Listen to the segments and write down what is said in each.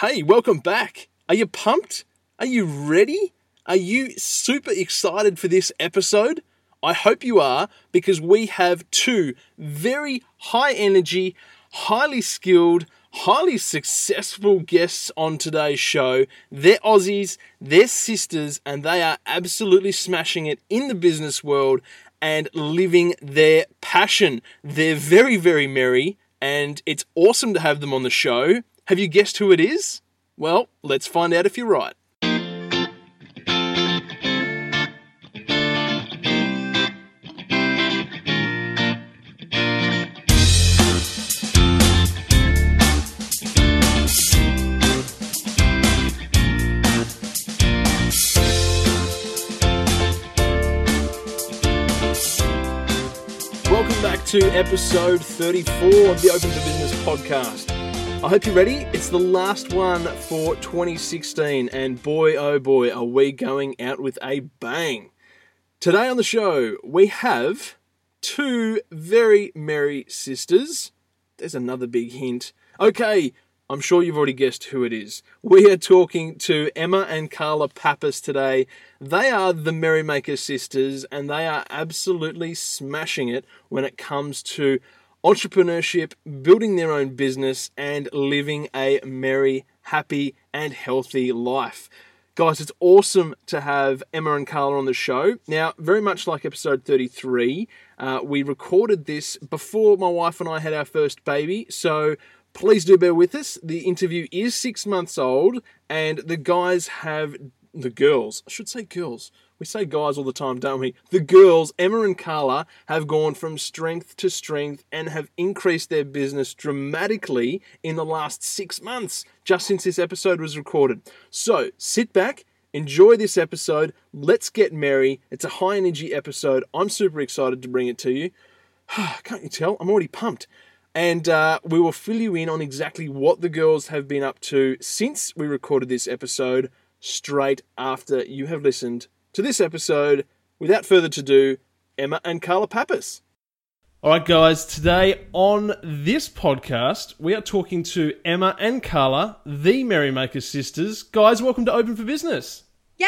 Hey, welcome back. Are you pumped? Are you ready? Are you super excited for this episode? I hope you are, because we have two very high energy, highly skilled, highly successful guests on today's show. They're Aussies, they're sisters, and they are absolutely smashing it in the business world and living their passion. They're very, very merry, and it's awesome to have them on the show. Have you guessed who it is? Well, let's find out if you're right. To episode 34 of the Open for Business podcast. I hope you're ready. It's the last one for 2016, and boy, oh boy, are we going out with a bang. Today on the show, we have two very merry sisters. There's another big hint. Okay, I'm sure you've already guessed who it is. We are talking to Emma and Carla Pappas today. They are the Merrymaker Sisters, and they are absolutely smashing it when it comes to entrepreneurship, building their own business, and living a merry, happy, and healthy life. Guys, it's awesome to have Emma and Carla on the show. Now, very much like episode 33, we recorded this before my wife and I had our first baby, so please do bear with us. The interview is 6 months old, and the girls, Emma and Carla, have gone from strength to strength and have increased their business dramatically in the last 6 months, just since this episode was recorded. So sit back, enjoy this episode, let's get merry. It's a high energy episode. I'm super excited to bring it to you. Can't you tell? I'm already pumped. And we will fill you in on exactly what the girls have been up to since we recorded this episode, straight after you have listened to this episode. Without further ado, Emma and Carla Pappas. All right, guys, today on this podcast, we are talking to Emma and Carla, the Merrymaker Sisters. Guys, welcome to Open for Business. Yay!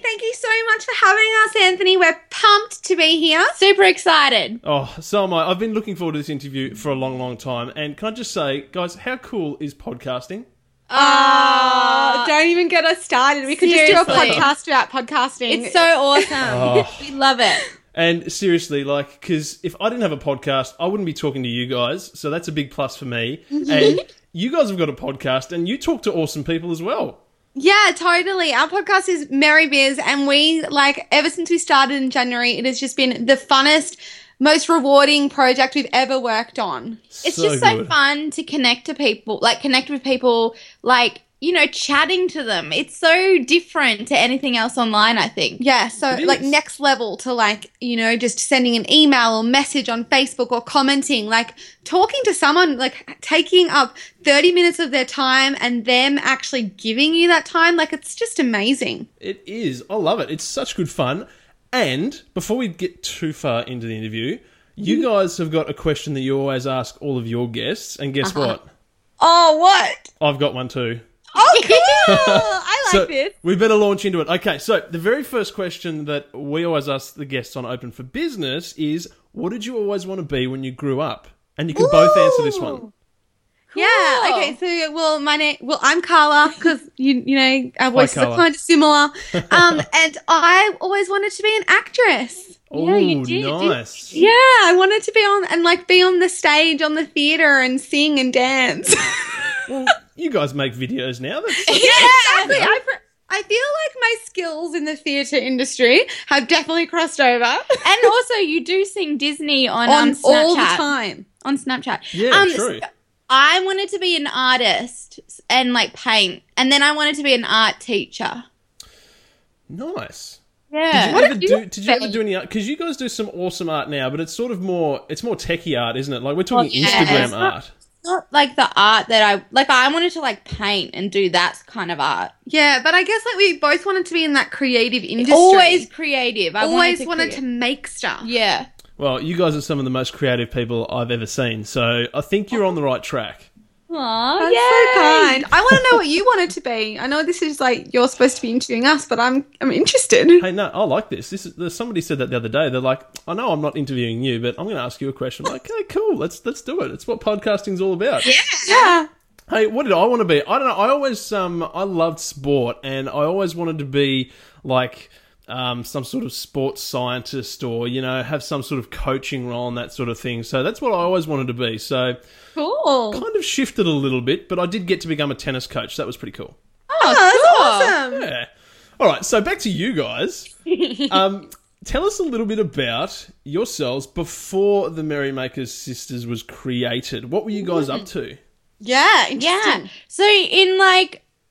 Thank you so much for having us, Anthony. We're pumped to be here. Super excited. Oh, so am I. I've been looking forward to this interview for a long, long time. And can I just say, guys, how cool is podcasting? Oh, don't even get us started. We could just do a podcast about podcasting. It's so awesome. Oh. We love it. And seriously, like, because if I didn't have a podcast, I wouldn't be talking to you guys. So that's a big plus for me. And you guys have got a podcast, and you talk to awesome people as well. Yeah, totally. Our podcast is Merry Bears, and we, like, ever since we started in January, it has just been the funnest, most rewarding project we've ever worked on. It's just so fun to connect to people, like, connect with people, like, you know, chatting to them. It's so different to anything else online, I think. Yeah, so, like, next level to, like, you know, just sending an email or message on Facebook or commenting. Like, talking to someone, like, taking up 30 minutes of their time and them actually giving you that time, like, it's just amazing. It is. I love it. It's such good fun. And before we get too far into the interview, you guys have got a question that you always ask all of your guests, and guess what? Oh, what? I've got one too. Oh, cool! I like this. We better launch into it. Okay, so the very first question that we always ask the guests on Open for Business is, what did you always want to be when you grew up? And you can both answer this one. Cool. Yeah, okay, so, well, I'm Carla, because, you know, our voices are kind of similar. And I always wanted to be an actress. Oh, yeah, you did. Nice. Yeah, I wanted to be on the stage, on the theatre, and sing and dance. Well, you guys make videos now. Yeah, exactly. I feel like my skills in the theatre industry have definitely crossed over. And also, you do sing Disney on Snapchat. All the time. On Snapchat. Yeah, true. So I wanted to be an artist and, like, paint. And then I wanted to be an art teacher. Nice. Yeah. Did you ever do any art? Because you guys do some awesome art now, but it's sort of more, it's more techie art, isn't it? Like, we're talking Instagram art. Not like the art that I wanted to, like, paint and do that kind of art. Yeah, but I guess, like, we both wanted to be in that creative industry. Always creative. I always wanted to make stuff. Yeah. Well, you guys are some of the most creative people I've ever seen, so I think you're on the right track. Aww, that's yay. So kind. I want to know what you wanted to be. I know this is like you're supposed to be interviewing us, but I'm interested. Hey, no, I like this. Somebody said that the other day. They're like, I know I'm not interviewing you, but I'm going to ask you a question. I'm like, okay, cool. Let's do it. It's what podcasting's all about. Yeah. Hey, what did I want to be? I don't know. I always I loved sport, and I always wanted to be like some sort of sports scientist, or have some sort of coaching role and that sort of thing. So that's what I always wanted to be. So cool. Kind of shifted a little bit, but I did get to become a tennis coach. That was pretty cool. Oh, that's cool. Awesome. Yeah. All right. So back to you guys. Tell us a little bit about yourselves before the Merrymaker Sisters was created. What were you guys up to? Yeah, interesting. Yeah. So in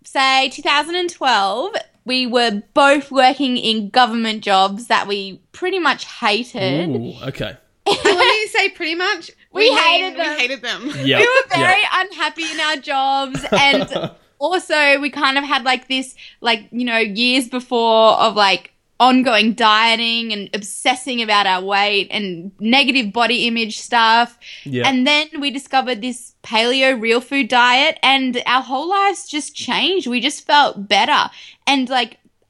say 2012, we were both working in government jobs that we pretty much hated. Ooh, okay. And when you say pretty much, we hated them. Yep. We were very unhappy in our jobs, and also we kind of had this years before of ongoing dieting and obsessing about our weight and negative body image stuff. Yep. And then we discovered this paleo real food diet, and our whole lives just changed. We just felt better. And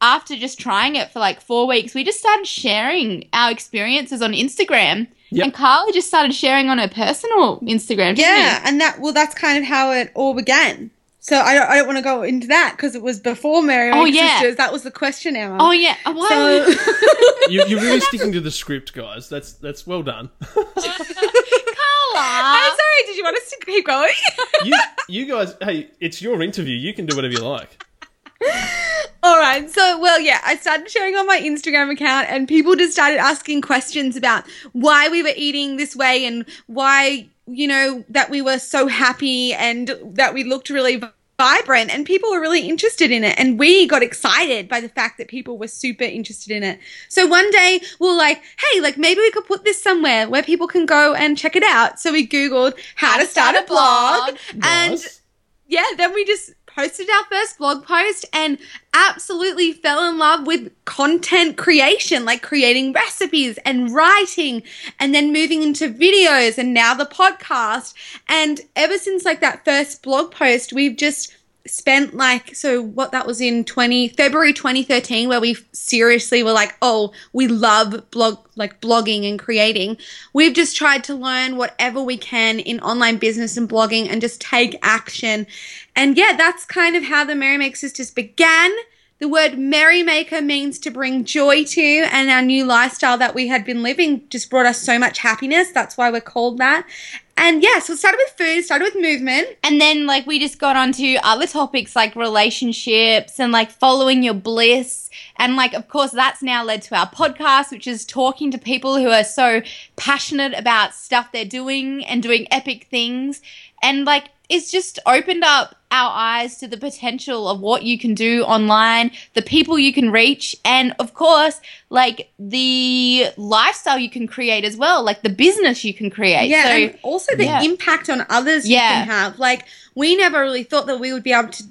after just trying it for 4 weeks, we just started sharing our experiences on Instagram. Yep. And Carla just started sharing on her personal Instagram. Yeah. And that's kind of how it all began. So I don't want to go into that because it was before Merrymaker Sisters. That was the question, Emma. Oh, yeah. Why? So... you're really sticking to the script, guys. That's well done. Carla. I'm sorry. Did you want us to keep going? You guys, hey, it's your interview. You can do whatever you like. All right. So, I started sharing on my Instagram account, and people just started asking questions about why we were eating this way and why... that we were so happy and that we looked really vibrant, and people were really interested in it, and we got excited by the fact that people were super interested in it. So one day we were hey, maybe we could put this somewhere where people can go and check it out. So we Googled how to start a blog. Nice. And then we just posted our first blog post and absolutely fell in love with content creation, creating recipes and writing, and then moving into videos and now the podcast. And ever since that first blog post, we've just spent that was in February 2013, where we seriously were we love blogging and creating. We've just tried to learn whatever we can in online business and blogging and just take action. And that's kind of how the Merrymaker Sisters began. The word merrymaker means to bring joy to, and our new lifestyle that we had been living just brought us so much happiness. That's why we're called that. And so it started with food, started with movement. And then we just got onto other topics like relationships and following your bliss. And of course, that's now led to our podcast, which is talking to people who are so passionate about stuff they're doing and doing epic things. And it's just opened up our eyes to the potential of what you can do online, the people you can reach, and of course, the lifestyle you can create as well, the business you can create. Yeah, so, and also the impact on others you can have. We never really thought that we would be able to,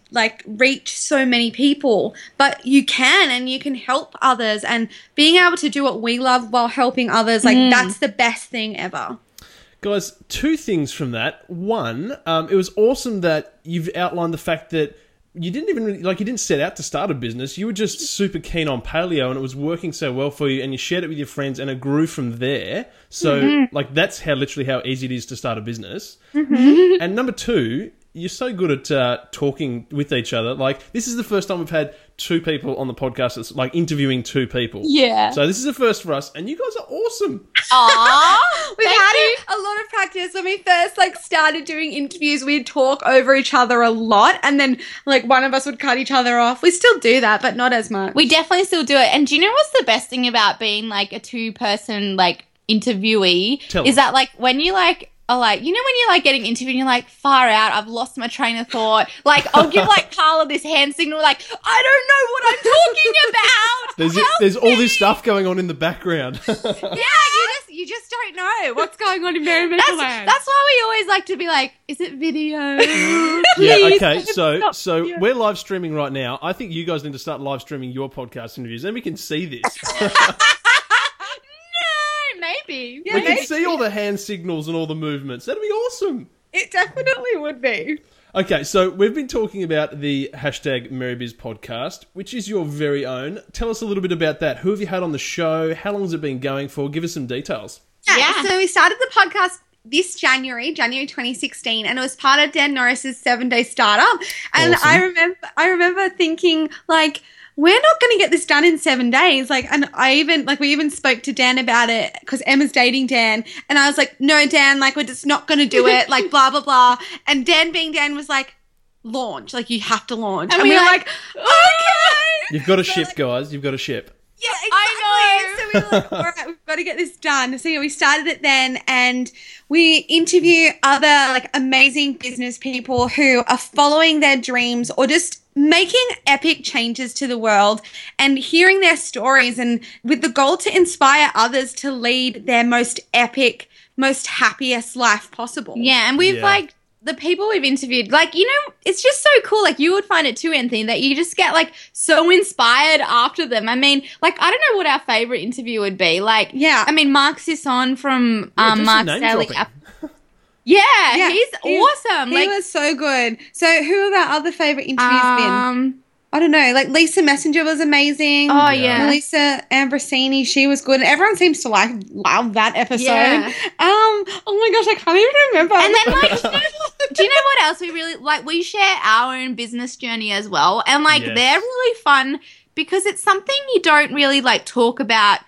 reach so many people, but you can, and you can help others, and being able to do what we love while helping others, that's the best thing ever. Guys, two things from that. One, it was awesome that you've outlined the fact that you didn't even really, you didn't set out to start a business. You were just super keen on paleo, and it was working so well for you, and you shared it with your friends, and it grew from there. So, that's how easy it is to start a business. Mm-hmm. And number two, you're so good at talking with each other. This is the first time we've had two people on the podcast. It's interviewing two people. Yeah. So this is the first for us, and you guys are awesome. Aww. We've had a lot of practice. When we first started doing interviews, we'd talk over each other a lot, and then one of us would cut each other off. We still do that, but not as much. We definitely still do it. And do you know what's the best thing about being a two-person interviewee? Is that when you are when you're getting interviewed, you're far out, I've lost my train of thought. I'll give Carla this hand signal, I don't know what I'm talking about. There's all this stuff going on in the background. You just don't know what's going on in Merrymaker Land. That's why we always to be is it video? Please, yeah, okay. So video. We're live streaming right now. I think you guys need to start live streaming your podcast interviews, then we can see this. Maybe. Yeah, we can see all the hand signals and all the movements. That'd be awesome. It definitely would be. Okay, so we've been talking about the hashtag MerryBiz podcast, which is your very own. Tell us a little bit about that. Who have you had on the show? How long has it been going for? Give us some details. Yeah. So we started the podcast this January 2016, and it was part of Dan Norris's 7-Day Startup. And awesome. I remember thinking, like, we're not going to get this done in 7 days. Like, and we even spoke to Dan about it because Emma's dating Dan. And I was like, no, Dan, like, we're just not going to do it. Like, blah, blah, blah. And Dan being Dan was like, launch. Like, you have to launch. And we were like, okay. You've got a ship, like, guys. You've got a ship. Yeah, exactly. I know. So we were like, all right, we've got to get this done. So yeah, we started it then, and we interview other, like, amazing business people who are following their dreams or just making epic changes to the world, and hearing their stories, and with the goal to inspire others to lead their most epic, most happiest life possible. Yeah, and we've like, the people we've interviewed, like, you know, it's just so cool. Like, you would find it too, Anthony, that you just get, like, so inspired after them. I mean, like, I don't know what our favorite interview would be. Like, yeah, I mean, Mark Sisson from Mark's Daily Apple. Yeah, he's awesome. He was so good. So who have our other favorite interviews been? I don't know. Like, Lisa Messenger was amazing. Oh, yeah. Melissa Ambrosini, she was good. And everyone seems to, like, love that episode. Yeah. Oh, my gosh, I can't even remember. And then, like, do you know what else we really, like, we share our own business journey as well. And, like, they're really fun because it's something you don't really, like, talk about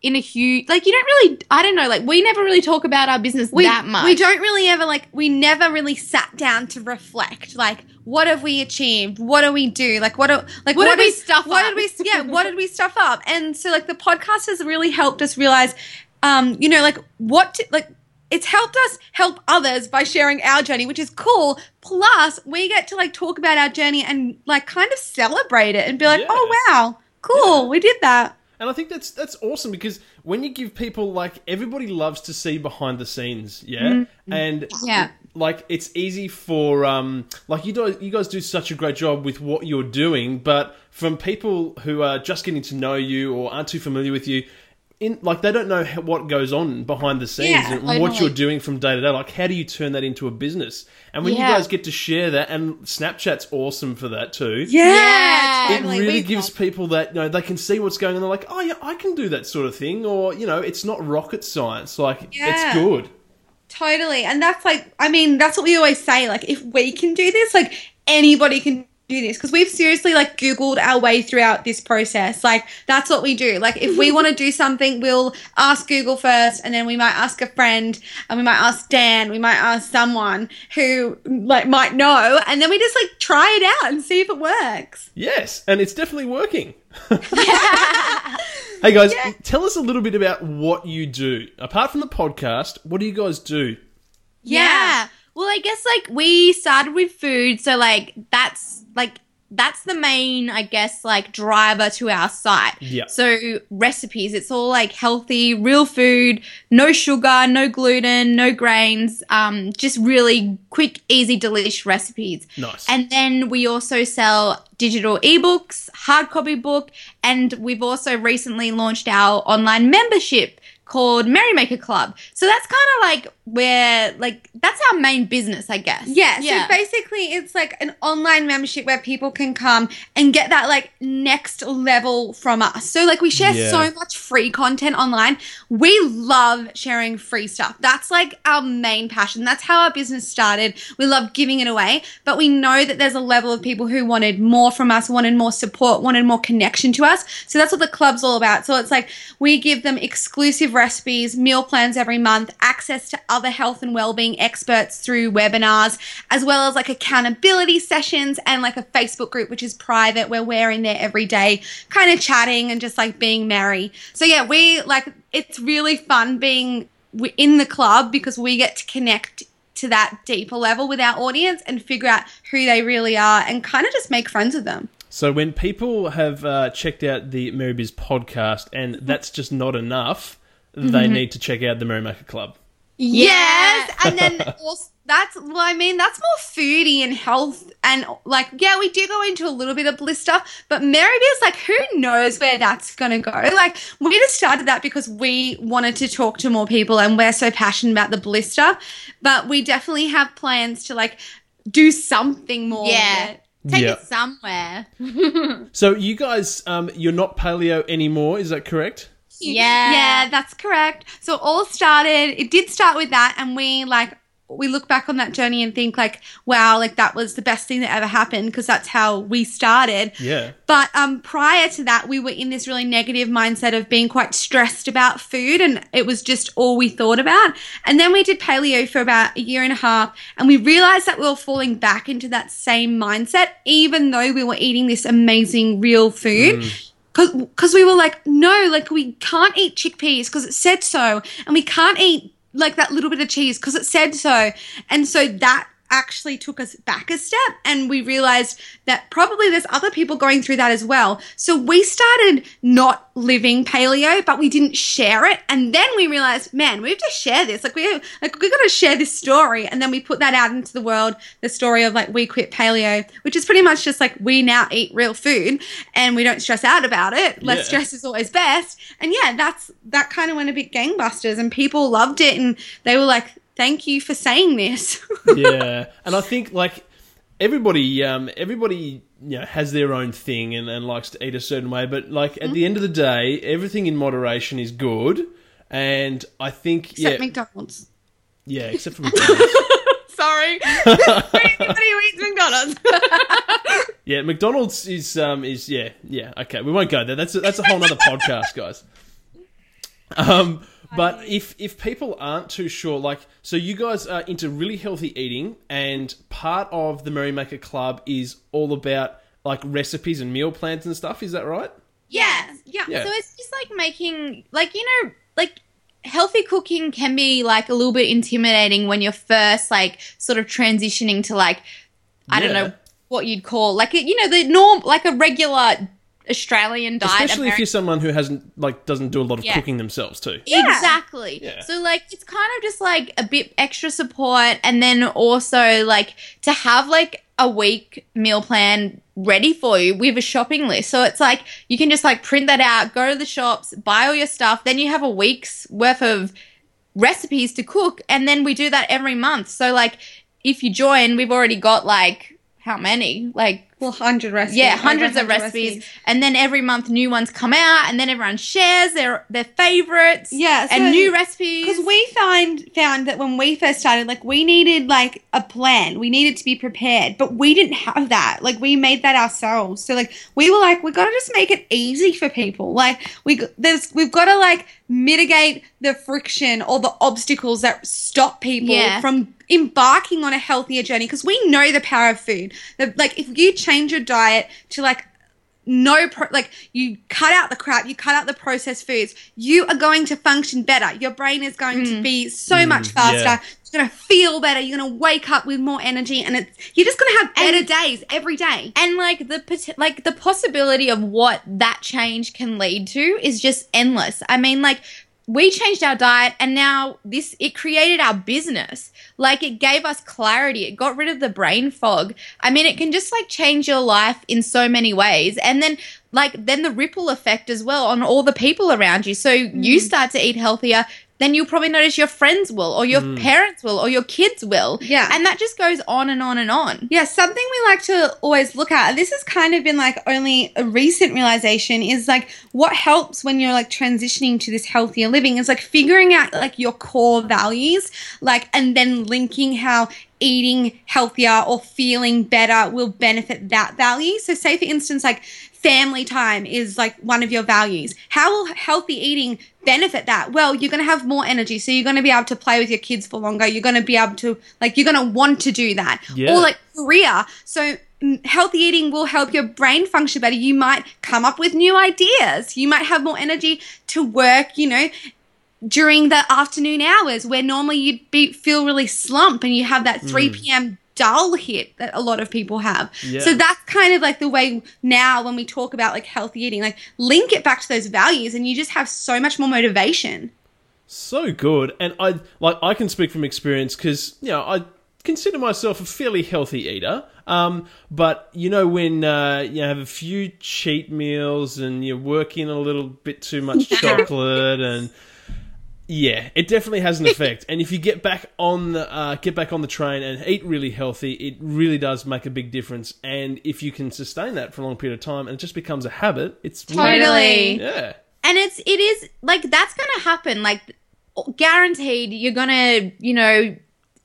in a huge, like, you don't really, I don't know, like, we never really talk about our business that much. We don't really ever, like, we never really sat down to reflect, like, what have we achieved? What do we do? Like, what did we stuff up? And so, like, the podcast has really helped us realize, you know, like, it's helped us help others by sharing our journey, which is cool. Plus, we get to, like, talk about our journey and, like, kind of celebrate it and be like, oh, wow, cool, we did that. And I think that's awesome because when you give people, like, everybody loves to see behind the scenes, mm-hmm. And like, it's easy for like, you guys do such a great job with what you're doing, but from people who are just getting to know you or aren't too familiar with you, like, they don't know what goes on behind the scenes and what you're doing from day to day. Like, how do you turn that into a business? And when you guys get to share that, and Snapchat's awesome for that too. Yeah. It really gives people that, you know, they can see what's going on. They're like, oh, yeah, I can do that sort of thing. Or, you know, it's not rocket science. Like, it's good. Totally. And that's, like, I mean, that's what we always say. Like, if we can do this, like, anybody can do this, because we've seriously, like, Googled our way throughout this process. Like, that's what we do. Like, if we want to do something, we'll ask Google first, and then we might ask a friend, and we might ask Dan, we might ask someone who, like, might know, and then we just, like, try it out and see if it works. Yes, and it's definitely working. Hey guys, tell us a little bit about what you do. Apart from the podcast, what do you guys do? Well, I guess, like, we started with food, so, like, that's the main, I guess, like, driver to our site. Yeah. So recipes, it's all, like, healthy, real food, no sugar, no gluten, no grains, just really quick, easy, delish recipes. Nice. And then we also sell digital ebooks, hard copy book, and we've also recently launched our online membership called Merrymaker Club. So that's kind of like where, like, that's our main business, I guess. Yeah. So basically it's like an online membership where people can come and get that, like, next level from us. So, like, we share so much free content online. We love sharing free stuff. That's, like, our main passion. That's how our business started. We love giving it away, but we know that there's a level of people who wanted more from us, wanted more support, wanted more connection to us. So that's what the club's all about. So it's like we give them exclusive recipes, meal plans every month, access to other health and wellbeing experts through webinars, as well as, like, accountability sessions and, like, a Facebook group which is private where we're in there every day kind of chatting and just, like, being merry. So yeah, we, like, it's really fun being in the club because we get to connect to that deeper level with our audience and figure out who they really are and kind of just make friends with them. So when people have checked out the MerryBiz podcast and that's just not enough, they need to check out the Merrymaker Club. Yes, and then also That's more foodie and health and like, yeah, we do go into a little bit of blister, but Merry Bears, like, who knows where that's going to go? Like, we just started that because we wanted to talk to more people and we're so passionate about the blister, but we definitely have plans to like do something more. Yeah. Take it somewhere. So you guys, you're not paleo anymore. Is that correct? Yeah, that's correct. So it did start with that. And we look back on that journey and think like, wow, like that was the best thing that ever happened because that's how we started. Yeah. But prior to that, we were in this really negative mindset of being quite stressed about food and it was just all we thought about. And then we did paleo for about 1.5 years and we realized that we were falling back into that same mindset even though we were eating this amazing real food. Because we were like, no, like we can't eat chickpeas because it said so, and we can't eat like that little bit of cheese because it said so. And so that actually took us back a step and we realized that probably there's other people going through that as well. So we started not living paleo, but we didn't share it. And then we realized, man, we have to share this. Like we got to share this story. And then we put that out into the world, the story of like we quit paleo, which is pretty much just like we now eat real food and we don't stress out about it. Less stress is always best. And yeah, that kind of went a bit gangbusters and people loved it and they were like, thank you for saying this. Yeah, and I think like everybody has their own thing and likes to eat a certain way, but like at the end of the day, everything in moderation is good. And I think McDonald's. Yeah, except for McDonald's. Sorry, anybody who eats McDonald's. Yeah, McDonald's is yeah. Okay, we won't go there. That's a whole other podcast, guys. But if people aren't too sure, like, so you guys are into really healthy eating, and part of the Merrymaker Club is all about like recipes and meal plans and stuff. Is that right? Yeah. So it's just like making, like, you know, like healthy cooking can be like a little bit intimidating when you're first like sort of transitioning to like, I don't know what you'd call like, you know, the norm, like a regular Australian diet. Especially if you're someone who doesn't do a lot of cooking themselves too. Yeah. Exactly. Yeah. So like it's kind of just like a bit extra support, and then also like to have like a week meal plan ready for you. We have a shopping list. So it's like you can just like print that out, go to the shops, buy all your stuff, then you have a week's worth of recipes to cook, and then we do that every month. So like if you join, we've already got like how many? Like 100 recipes. Yeah, hundreds of recipes. And then every month new ones come out, and then everyone shares their favourites and new recipes. Because we found that when we first started, like, we needed, like, a plan. We needed to be prepared, but we didn't have that. Like, we made that ourselves. So, like, we were like, we've got to just make it easy for people. Like, we've got to, like, mitigate the friction or the obstacles that stop people from embarking on a healthier journey, because we know the power of food. Like, if you change your diet to like you cut out the crap, you cut out the processed foods, you are going to function better. Your brain is going to be so much faster. You're going to feel better. You're going to wake up with more energy, and you're just going to have better days every day. And like the possibility of what that change can lead to is just endless. I mean, like, we changed our diet, and now it created our business. Like, it gave us clarity. It got rid of the brain fog. I mean, it can just like change your life in so many ways. And then the ripple effect as well on all the people around you. So you start to eat healthier, then you'll probably notice your friends will, or your parents will, or your kids will. Yeah. And that just goes on and on and on. Yeah, something we like to always look at, and this has kind of been like only a recent realization, is like what helps when you're like transitioning to this healthier living is like figuring out like your core values, like, and then linking how eating healthier or feeling better will benefit that value. So say, for instance, like family time is like one of your values. How will healthy eating benefit that? Well, you're going to have more energy, so you're going to be able to play with your kids for longer. You're going to be able to, like, you're going to want to do that. Yeah. Or like career. So healthy eating will help your brain function better. You might come up with new ideas. You might have more energy to work, you know, during the afternoon hours where normally you'd feel really slump and you have that 3 p.m. dull hit that a lot of people have. Yeah. So that's kind of like the way now when we talk about like healthy eating, like link it back to those values and you just have so much more motivation. So good. And I can speak from experience because, you know, I consider myself a fairly healthy eater. But you know, when you have a few cheat meals and you're working a little bit too much chocolate, and yeah, it definitely has an effect. And if you get back on the train and eat really healthy, it really does make a big difference. And if you can sustain that for a long period of time, and it just becomes a habit, it's totally yeah. And it is like that's gonna happen. Like guaranteed, you're gonna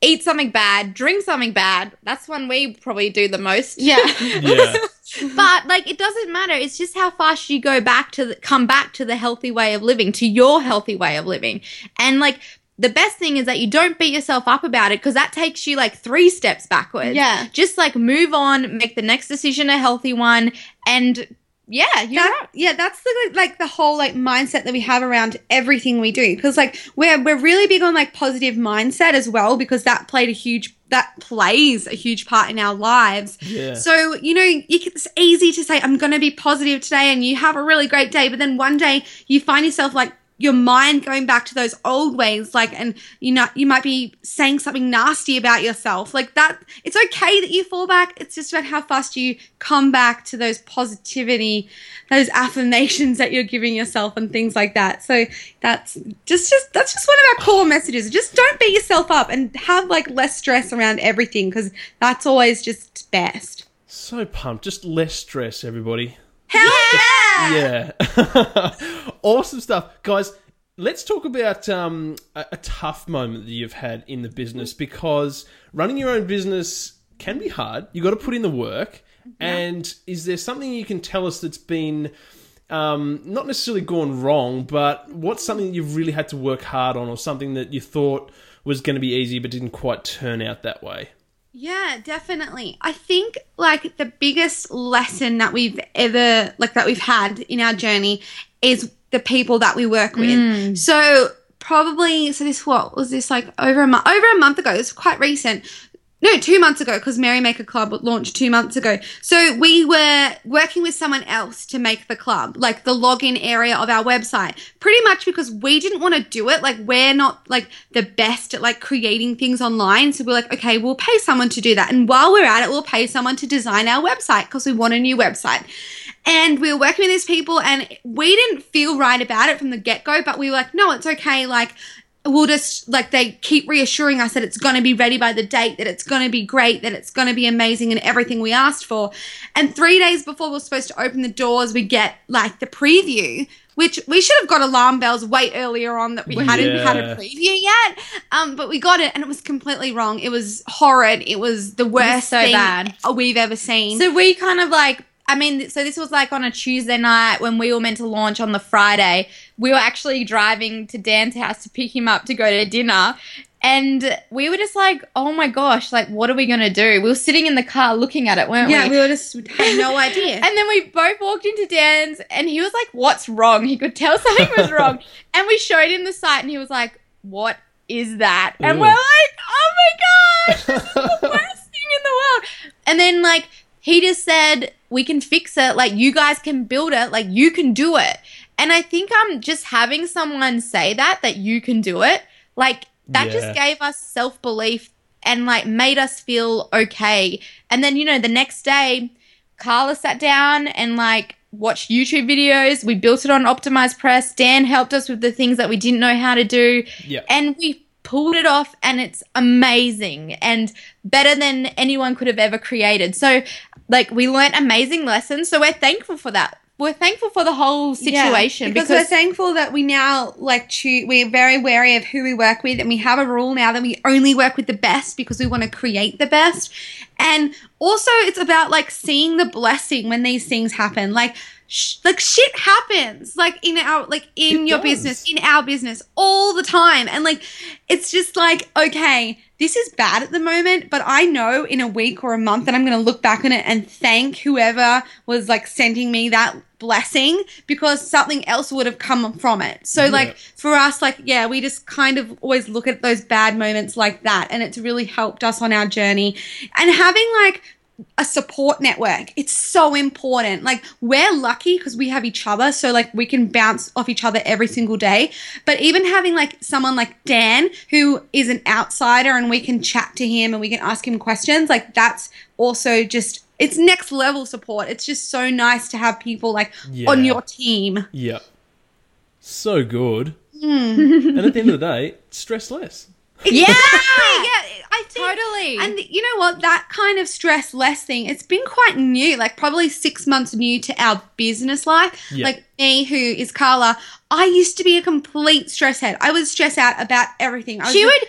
eat something bad, drink something bad. That's when we probably do the most. Yeah. But like it doesn't matter. It's just how fast you go back to come back to the healthy way of living, to your healthy way of living. And like the best thing is that you don't beat yourself up about it, because that takes you like 3 steps backwards. Yeah. Just like move on, make the next decision a healthy one, and yeah, that's the whole like mindset that we have around everything we do, because like we're really big on like positive mindset as well, because that plays a huge part in our lives. Yeah. So it's easy to say I'm going to be positive today, and you have a really great day, but then one day you find yourself like your mind going back to those old ways, like, and you might be saying something nasty about yourself, like that. It's okay that you fall back. It's just about how fast you come back to those positivity, those affirmations that you're giving yourself, and things like that. So that's just one of our core messages. Just don't beat yourself up, and have like less stress around everything, because that's always just best. So pumped, just less stress, everybody. Hell yeah! Yeah. Awesome stuff. Guys, let's talk about a tough moment that you've had in the business, because running your own business can be hard. You've got to put in the work. Yeah. And is there something you can tell us that's been not necessarily gone wrong, but what's something that you've really had to work hard on, or something that you thought was going to be easy but didn't quite turn out that way? Yeah, definitely. I think like the biggest lesson that we've had in our journey is the people that we work with. Mm. Over a month ago, it was quite recent. No, 2 months ago, because Merrymaker Club launched 2 months ago. So we were working with someone else to make the club, like the login area of our website, pretty much because we didn't want to do it. Like we're not like the best at like creating things online. So we're like, okay, we'll pay someone to do that. And while we're at it, we'll pay someone to design our website, because we want a new website. And we were working with these people, and we didn't feel right about it from the get-go, but we were like, no, it's okay. Like, we'll just, like, they keep reassuring us that it's going to be ready by the date, that it's going to be great, that it's going to be amazing, and everything we asked for. And 3 days before we're supposed to open the doors, we get, like, the preview, which we should have got alarm bells way earlier on that we hadn't had a preview yet. But we got it, and it was completely wrong. It was horrid. It was the worst thing we've ever seen. So we kind of, like, so this was like on a Tuesday night when we were meant to launch on the Friday. We were actually driving to Dan's house to pick him up to go to dinner, and we were just like, oh, my gosh, like, what are we going to do? We were sitting in the car looking at it, weren't we? Yeah, we were just had no idea. And then we both walked into Dan's, and he was like, what's wrong? He could tell something was wrong. And we showed him the site, and he was like, what is that? And we're like, oh, my gosh, this is the worst thing in the world. And then, like, he just said, we can fix it. Like, you guys can build it. Like, you can do it. And I think just having someone say that you can do it, like, that just gave us self-belief and, like, made us feel okay. And then, the next day, Carla sat down and, like, watched YouTube videos. We built it on Optimized Press. Dan helped us with the things that we didn't know how to do. Yeah. And we pulled it off, and it's amazing and better than anyone could have ever created. So, like, we learnt amazing lessons, so we're thankful for that. We're thankful for the whole situation. Yeah, because we're thankful that we now, like, we're very wary of who we work with, and we have a rule now that we only work with the best, because we want to create the best. And also it's about, like, seeing the blessing when these things happen. Like, shit happens, like, in our business all the time. And, like, it's just like, okay, this is bad at the moment, but I know in a week or a month that I'm going to look back on it and thank whoever was, like, sending me that blessing, because something else would have come from it. So, like, for us, like, yeah, we just kind of always look at those bad moments like that, and it's really helped us on our journey. And having, like, a support network. It's so important. Like, we're lucky because we have each other, so like we can bounce off each other every single day. But even having like someone like Dan, who is an outsider, and we can chat to him and we can ask him questions, like that's also just, it's next level support. It's just so nice to have people like on your team. Yeah. So good. And at the end of the day, stress less. I think, totally. And you know what? That kind of stress less thing, it's been quite new, like probably 6 months new to our business life. Yeah. Like me, who is Carla, I used to be a complete stress head. I would stress out about everything. She would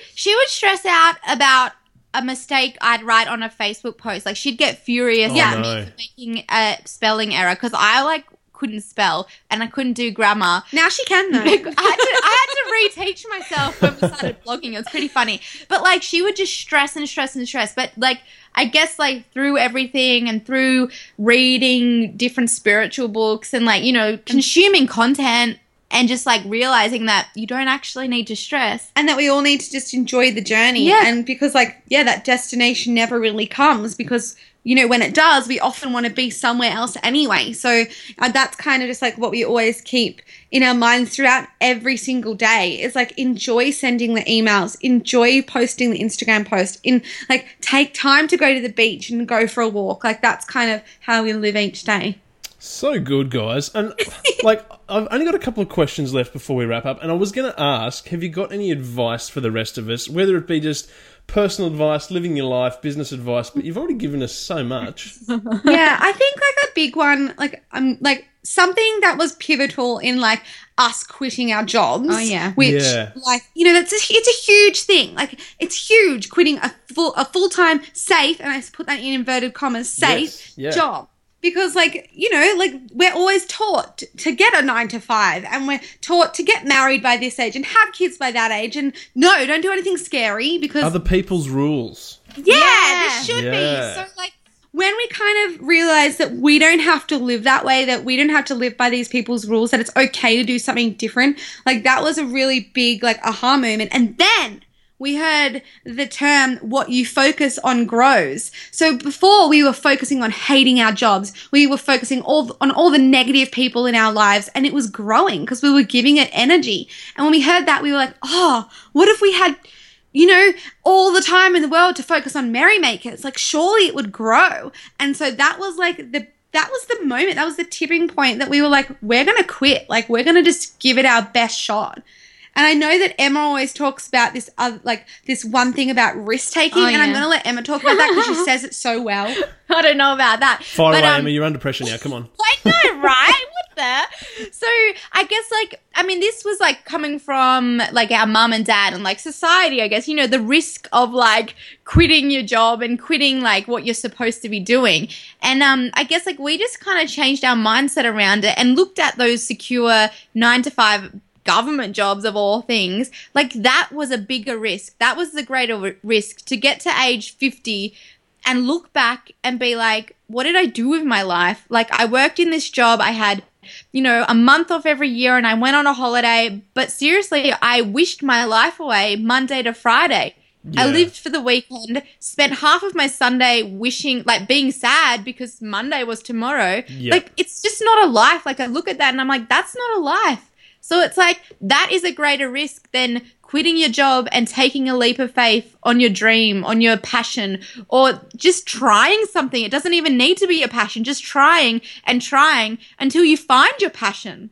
stress out about a mistake I'd write on a Facebook post. Like, she'd get furious at me for making a spelling error because I couldn't spell and I couldn't do grammar. Now she can though. I had to reteach myself when we started blogging. It was pretty funny. But like, she would just stress and stress and stress. But like, I guess like through everything and through reading different spiritual books and like, you know, consuming content and just like realizing that you don't actually need to stress and that we all need to just enjoy the journey. Yeah. And because like, yeah, that destination never really comes because, you know, when it does, we often want to be somewhere else anyway. So that's kind of just like what we always keep in our minds throughout every single day. It's like, enjoy sending the emails, enjoy posting the Instagram post, in like, take time to go to the beach and go for a walk. Like, that's kind of how we live each day. So good, guys. And like, I've only got a couple of questions left before we wrap up. And I was going to ask, have you got any advice for the rest of us, whether it be just personal advice, living your life, business advice, but you've already given us so much. Yeah, I think like a big one, like something that was pivotal in like us quitting our jobs. Oh yeah. Which like, you know, it's a huge thing. Like, it's huge quitting a full-time safe, and I put that in inverted commas, safe job. Because, like, you know, like, we're always taught to get a 9-to-5 and we're taught to get married by this age and have kids by that age and, no, don't do anything scary because... other people's rules. Yeah, there should be. So, like, when we kind of realise that we don't have to live that way, that we don't have to live by these people's rules, that it's okay to do something different, like, that was a really big, like, aha moment. And then... we heard the term, what you focus on grows. So before, we were focusing on hating our jobs. We were focusing on all the negative people in our lives, and it was growing because we were giving it energy. And when we heard that, we were like, oh, what if we had, you know, all the time in the world to focus on merrymakers? Like, surely it would grow. And so that was like that was the moment. That was the tipping point that we were like, we're going to quit. Like, we're going to just give it our best shot. And I know that Emma always talks about this other, like, this one thing about risk-taking, and I'm going to let Emma talk about that because she says it so well. I don't know about that. Fire away, Emma. You're under pressure now. Come on. I know, right? What the? So I guess, like, I mean, this was, like, coming from, like, our mum and dad and, like, society, I guess. You know, the risk of, like, quitting your job and quitting, like, what you're supposed to be doing. And I guess, like, we just kind of changed our mindset around it and looked at those secure 9-to-5 government jobs of all things. Like, that was a bigger risk. That was the greater risk, to get to age 50 and look back and be like, what did I do with my life? Like, I worked in this job, I had, you know, a month off every year and I went on a holiday, but seriously, I wished my life away Monday to Friday. Yeah. I lived for the weekend, spent half of my Sunday wishing, like, being sad because Monday was tomorrow. Yeah. Like, it's just not a life. Like, I look at that and I'm like, that's not a life. So it's like, that is a greater risk than quitting your job and taking a leap of faith on your dream, on your passion, or just trying something. It doesn't even need to be your passion, just trying until you find your passion.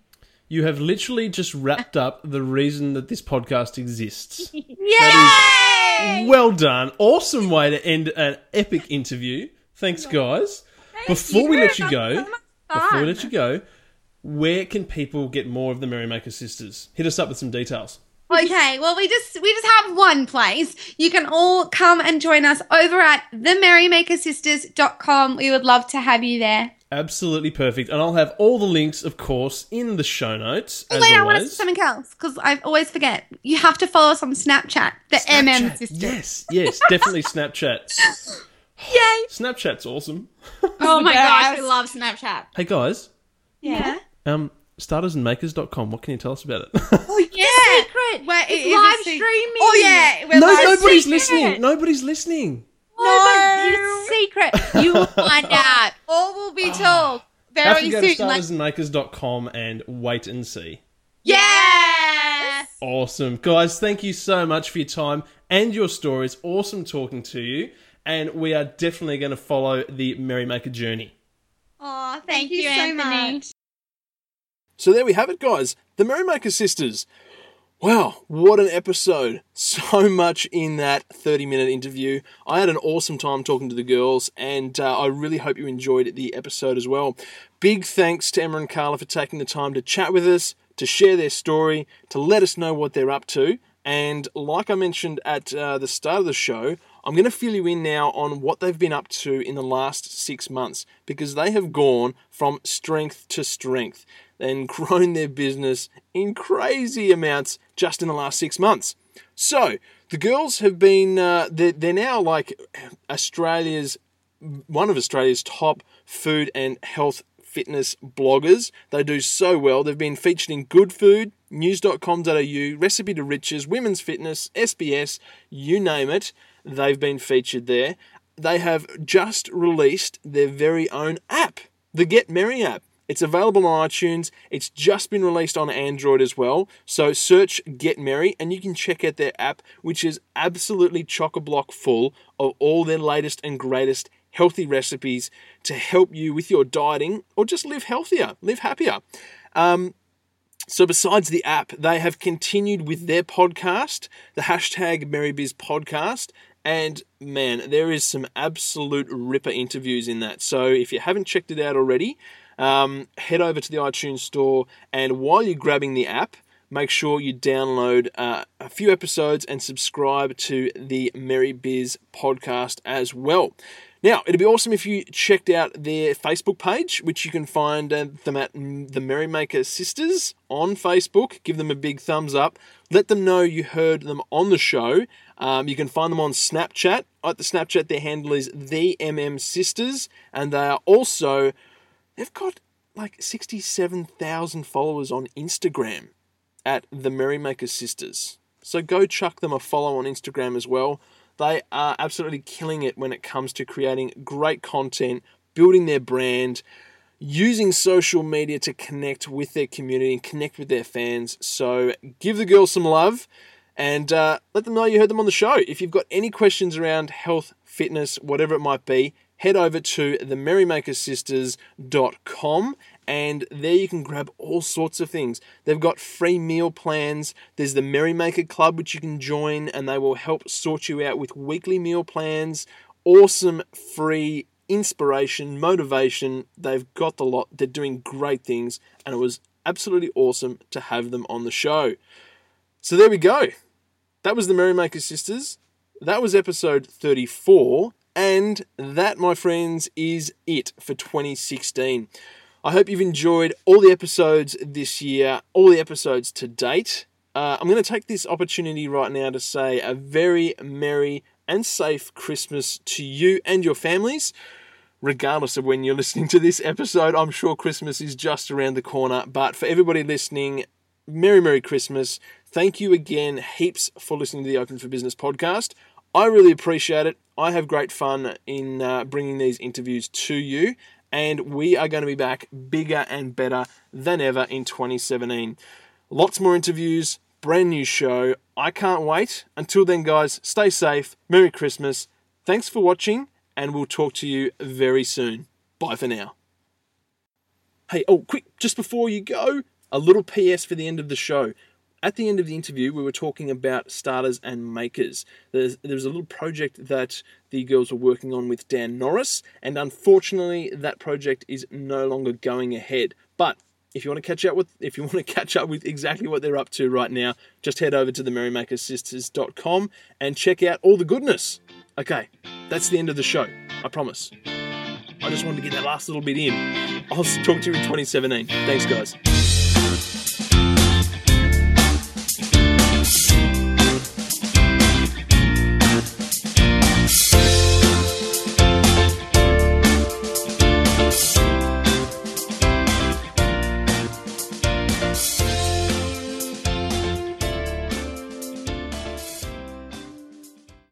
You have literally just wrapped up the reason that this podcast exists. Yay! Well done. Awesome way to end an epic interview. Thanks, guys. Before we let you go, where can people get more of the Merrymaker Sisters? Hit us up with some details. Okay, well, we just have one place. You can all come and join us over at themerrymakersisters.com. We would love to have you there. Absolutely perfect. And I'll have all the links, of course, in the show notes. Wait, I want to say something else because I always forget. You have to follow us on Snapchat, MM Sisters. Yes, definitely Snapchat. Yay. Snapchat's awesome. Oh, my gosh, I love Snapchat. Hey, guys. Yeah. Startersandmakers.com. What can you tell us about it? Oh, yeah. It's secret. It's live streaming. Oh, yeah. Nobody's listening. What is your secret? You will find out. All will be told very soon. Have to go to startersandmakers.com and wait and see. Yes! Awesome. Guys, thank you so much for your time and your stories. Awesome talking to you. And we are definitely going to follow the Merrymaker journey. Oh, thank you so much. So there we have it, guys. The Merrymaker Sisters. Wow, what an episode. So much in that 30-minute interview. I had an awesome time talking to the girls, and I really hope you enjoyed the episode as well. Big thanks to Emma and Carla for taking the time to chat with us, to share their story, to let us know what they're up to. And like I mentioned at the start of the show, I'm going to fill you in now on what they've been up to in the last 6 months, because they have gone from strength to strength and grown their business in crazy amounts just in the last 6 months. So the girls have been, they're now like one of Australia's top food and health fitness bloggers. They do so well. They've been featured in Good Food, News.com.au, Recipe to Riches, Women's Fitness, SBS, you name it. They've been featured there. They have just released their very own app, the Get Merry app. It's available on iTunes. It's just been released on Android as well. So search Get Merry and you can check out their app, which is absolutely chock-a-block full of all their latest and greatest healthy recipes to help you with your dieting or just live healthier, live happier. So besides the app, they have continued with their podcast, the hashtag MerryBizPodcast. And man, there is some absolute ripper interviews in that. So if you haven't checked it out already, head over to the iTunes store, and while you're grabbing the app, make sure you download a few episodes and subscribe to the Merry Bears podcast as well. Now, it'd be awesome if you checked out their Facebook page, which you can find them at the Merrymaker Sisters on Facebook. Give them a big thumbs up. Let them know you heard them on the show. You can find them on Snapchat. At the Snapchat, their handle is the MM Sisters, and they are also... They've got like 67,000 followers on Instagram at the Merrymaker Sisters. So go chuck them a follow on Instagram as well. They are absolutely killing it when it comes to creating great content, building their brand, using social media to connect with their community and connect with their fans. So give the girls some love and let them know you heard them on the show. If you've got any questions around health, fitness, whatever it might be, head over to themerrymakersisters.com and there you can grab all sorts of things. They've got free meal plans. There's the Merrymaker Club, which you can join, and they will help sort you out with weekly meal plans. Awesome free inspiration, motivation. They've got the lot. They're doing great things, and it was absolutely awesome to have them on the show. So there we go. That was the Merrymaker Sisters. That was episode 34. And that, my friends, is it for 2016. I hope you've enjoyed all the episodes this year, all the episodes to date. I'm going to take this opportunity right now to say a very merry and safe Christmas to you and your families. Regardless of when you're listening to this episode, I'm sure Christmas is just around the corner. But for everybody listening, Merry, Merry Christmas. Thank you again heaps for listening to the Open for Business podcast. I really appreciate it. I have great fun in bringing these interviews to you, and we are going to be back bigger and better than ever in 2017. Lots more interviews, brand new show. I can't wait. Until then, guys, stay safe. Merry Christmas. Thanks for watching, and we'll talk to you very soon. Bye for now. Hey, quick, just before you go, a little PS for the end of the show. At the end of the interview, we were talking about starters and makers. There was a little project that the girls were working on with Dan Norris, and unfortunately, that project is no longer going ahead. But if you want to catch up with exactly what they're up to right now, just head over to themerrymakersisters.com and check out all the goodness. Okay, that's the end of the show. I promise. I just wanted to get that last little bit in. I'll talk to you in 2017. Thanks, guys.